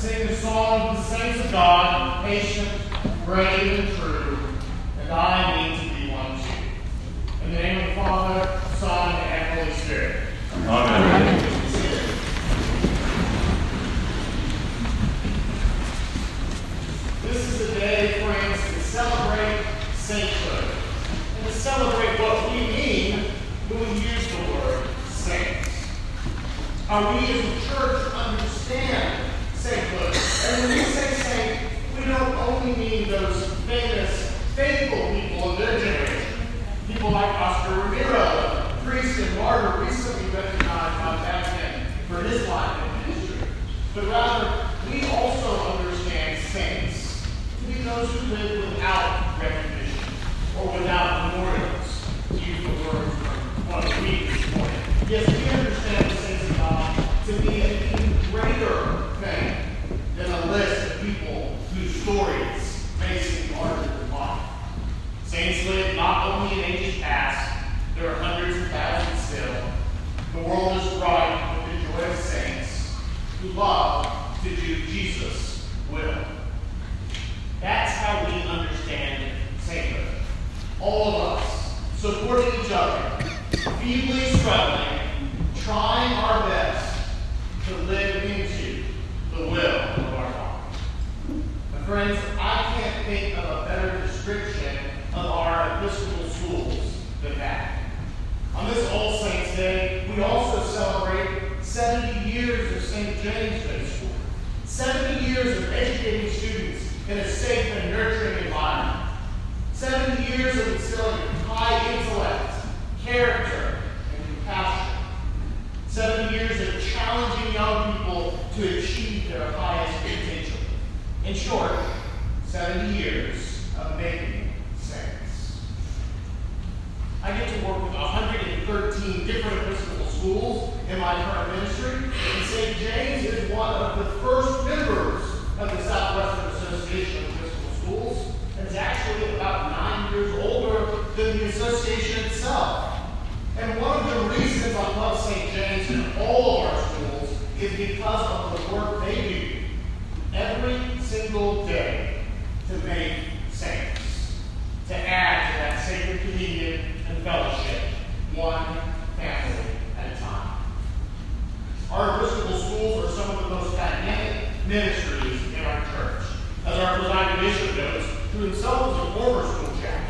sing the song of the saints of God, patient, brave, and true, and I need to be one too. In the name of the Father, Son, and Holy Spirit. Amen. This is a day, friends, to celebrate sainthood, and to celebrate what we mean when we use the word saints. How we as a church understand sainthood. And when we say saint, we don't only mean those famous, faithful people in their generation. People like Oscar Romero, priest and martyr, recently recognized by Batman for his life and ministry. But rather, we also understand saints to be those who live without recognition or without memorials, to use the word from what we read this morning. Yes, we understand the saints of God to be an even greater thing than a list of people whose stories basically are their life. Saints live not only in ages past, there are hundreds of thousands still. The world is bright with the joy of saints who love to do Jesus' will. That's how we understand sainthood. All of us supporting each other, feebly struggling, trying our best to live into the will of our Father. My friends, I can't think of a better description of our Episcopal schools than that. On this All Saints Day, we also celebrate 70 years of St. James Day School, 70 years of educating students in a safe and nurturing environment. 7 years of instilling high intellect, character, and compassion. 7 years of challenging young people to achieve their highest potential. In short, 7 years of making saints. I get to work with 113 different Episcopal schools in my current ministry, and St. James is one of the first members of the Southwestern Association of Episcopal Schools, and is actually about 9 years older than the association itself. And one of the reasons I love St. James and all of our schools is because of the work they do every single day to make saints, to add to that sacred communion and fellowship, one family at a time. Our Episcopal schools are some of the most dynamic ministries in our church, as our presiding bishop knows, who himself was a former school chaplain.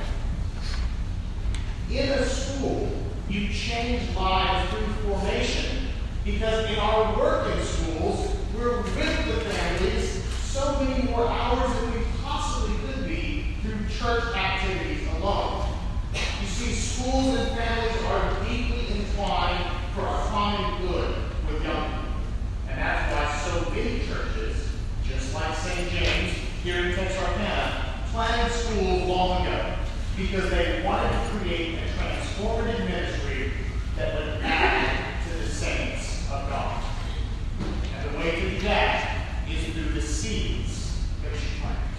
In a school, you change lives through formation, because in our work in schools, we're with the families so many more hours than we possibly could be through church activities alone. You see, schools and families are deeply entwined for our common good with young people. And that's why so many churches, just like St. James here in Texarkana, planted schools long ago because they wanted to create a transformative ministry that would add to the saints of God. And the way to do that is through the seeds that she plants.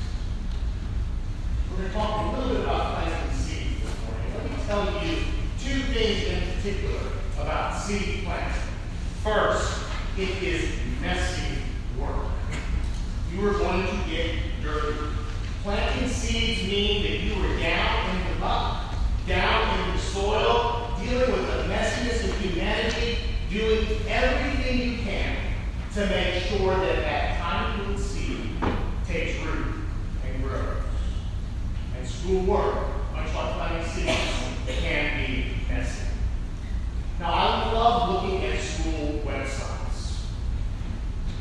We're going to talk a little bit about planting seeds this morning. Let me tell you two things in particular about seed planting. First, it is messy work. You are going to get dirty. Planting seeds mean that you are down in the muck, down in the soil, dealing with the messiness of humanity, doing everything you can to make sure that that tiny little seed takes root and grows. And school work, much like planting seeds, can be messy. Now, I love looking at school websites.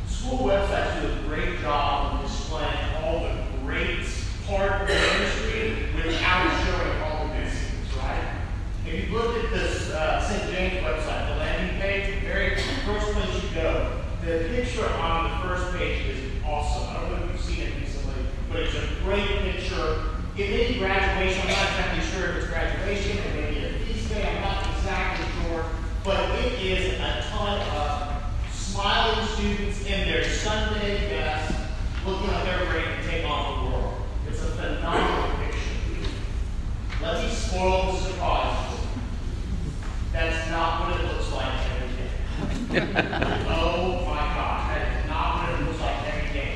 School websites do a great job of displaying all the great part of the ministry without showing all the messiness, right? If you look at this St. James website, the landing page, the very first place you go, the picture on the first page is awesome. I don't know if you've seen it recently, but it's a great picture. It may be graduation. I'm not exactly sure if it's graduation. It may be a feast day. I'm not exactly sure. But it is a ton of smiling students in their Sunday best, looking like they're ready to take on the world. It's a phenomenal picture. Let me spoil the surprise. That's not what it looks like every day. Oh my gosh, that is not what it looks like every day.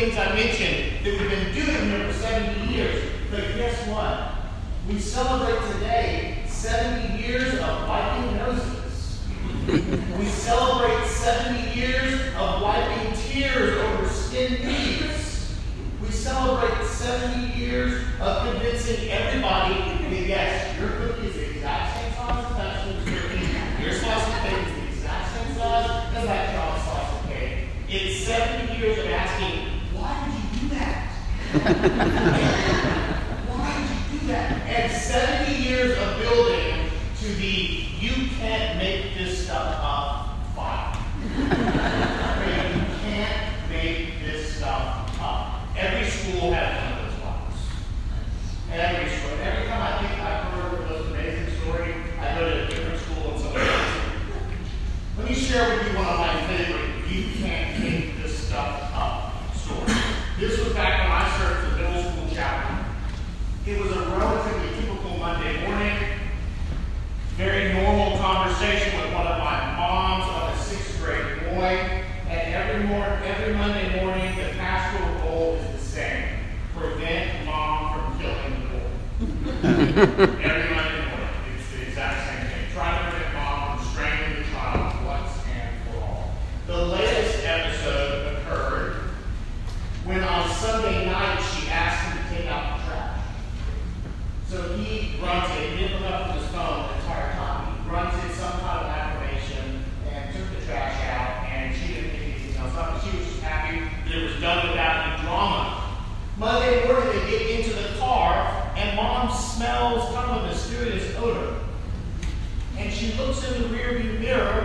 things I mentioned that we've been doing here for 70 years. But guess what? We celebrate today 70 years of wiping noses. We celebrate 70 years of wiping tears over skin leaves. We celebrate 70 years of convincing everybody that yes, your cookie is the exact same size as that cookie. Your sausage cake is the exact same size as that chocolate sausage cake. It's 70 years of asking, why did you do that? And 70 years of building to the you can't make this stuff up file. Right? You can't make this stuff up. Every school has one of those files. Every school. Every time I think I've heard those amazing stories, I go to a different school and somebody else. Let me share with you one of my favorite you can't make this stuff up stories. This was back when I served the middle school chaplain. It was a relatively typical Monday morning, very normal conversation with one of my moms on a sixth grade boy, and every Monday morning the pastoral goal is the same: prevent mom from killing the boy. Every Monday morning, it's the exact same thing. Try to prevent mom from strangling the child once and for all. The latest episode occurred when on Sunday night she asked him to take out. So he runs it, he didn't look up from his phone the entire time. He runs it some kind of affirmation and took the trash out, and she didn't think anything else up. She was just happy that it was done without any drama. Monday morning they get into the car, and mom smells kind of a mysterious odor. And she looks in the rearview mirror,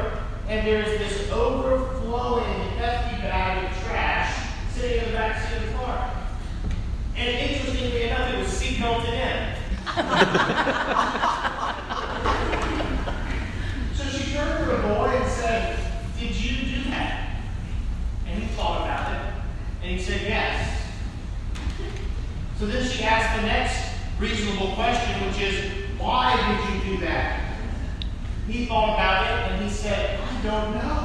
and there's this overflowing hefty bag of trash sitting in the backseat of the car. And interestingly enough, it was seatbelted in. So she turned to the boy and said, "Did you do that?" And he thought about it, and he said, "Yes." So then she asked the next reasonable question, which is, "Why did you do that?" He thought about it, and he said, "I don't know."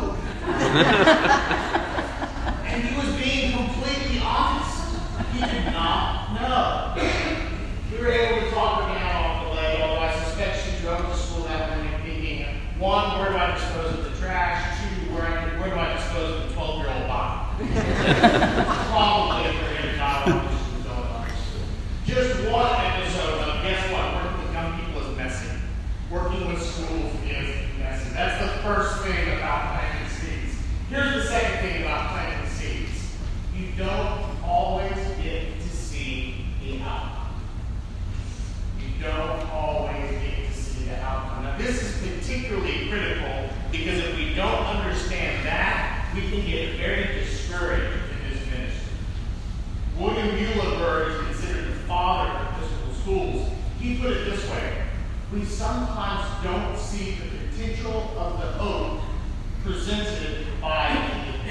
And he was being completely honest. He did not know. We were able to talk her down off the leg, although I suspect she drove to school that morning thinking, one, where do I dispose of the trash? Two, where do I dispose of the 12-year-old body? Probably for him not on she was going on to school. Just one episode of, guess what, working with young people is messy. Working with schools is messy. That's the first thing about planting seeds. Here's the second thing about planting seeds. You don't always get to see the outcome. Don't always get to see the outcome. Now, this is particularly critical because if we don't understand that, we can get very discouraged in this ministry. William Muhlenberg is considered the father of Episcopal schools. He put it this way: we sometimes don't see the potential of the oak presented by the oak.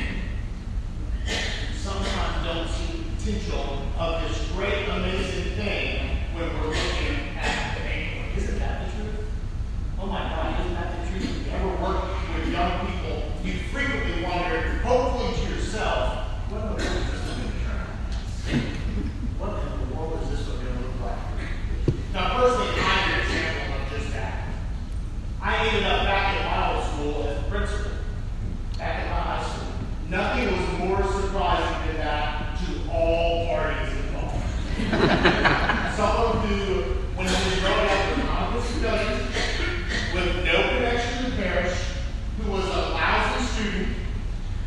Sometimes don't see the potential of this great, amazing thing when we're looking. Isn't that the truth? Oh my God, isn't that the truth? If you ever work with young people, you frequently wonder, hopefully to yourself, what in the world is this going to turn out? What in the world is this going to look like? Now, personally, I'm an example of just that. I ended up back in Bible school as a principal, back in my high school. Nothing was more surprising than that to all parties involved. Someone who, when he was growing up, studies with no connection to the parish, who was a lousy student,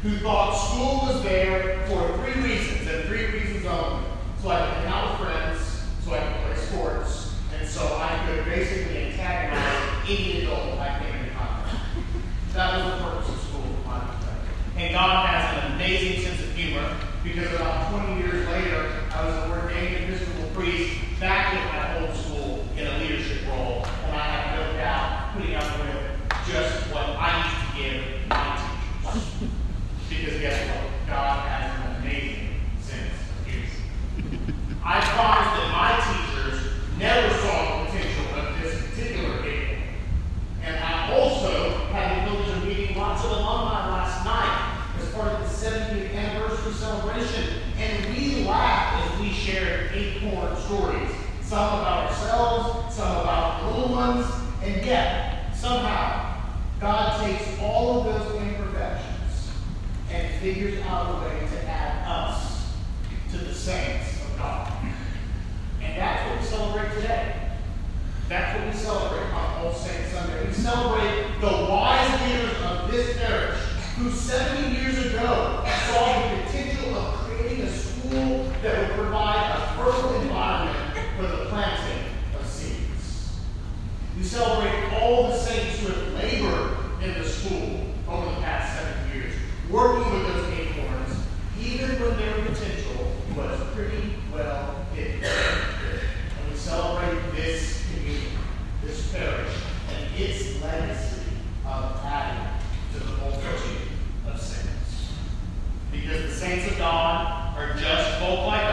who thought school was there for 3 reasons, and 3 reasons only. So I could hang out with friends, so I could play sports, and so I could basically antagonize any adult I came into contact with. That was the purpose of school for my perspective. And God has an amazing sense of humor, because about 20 years later, I was an ordained Episcopal priest back in my old school in a leadership role. And I have no doubt putting up with just what I used to give my teachers. Because guess what? God has an amazing sense of humor. I promised that my teachers never saw the potential of this particular area. And I also had the privilege of meeting lots of alumni last night as part of the 70th anniversary celebration. And And yet, somehow, God takes all of those imperfections and figures out a way to add us to the saints of God. And that's what we celebrate today. That's what we celebrate on All Saints Sunday. We celebrate the wise leaders of this parish who 70 years ago saw the potential of creating a school that would provide a fertile environment for the planting of seeds. We celebrate all the saints who have labored in the school over the past 7 years, working with those acorns, even when their potential was pretty well hidden. And we celebrate this this parish and its legacy of adding to the multitude of saints. Because the saints of God are just folk like us.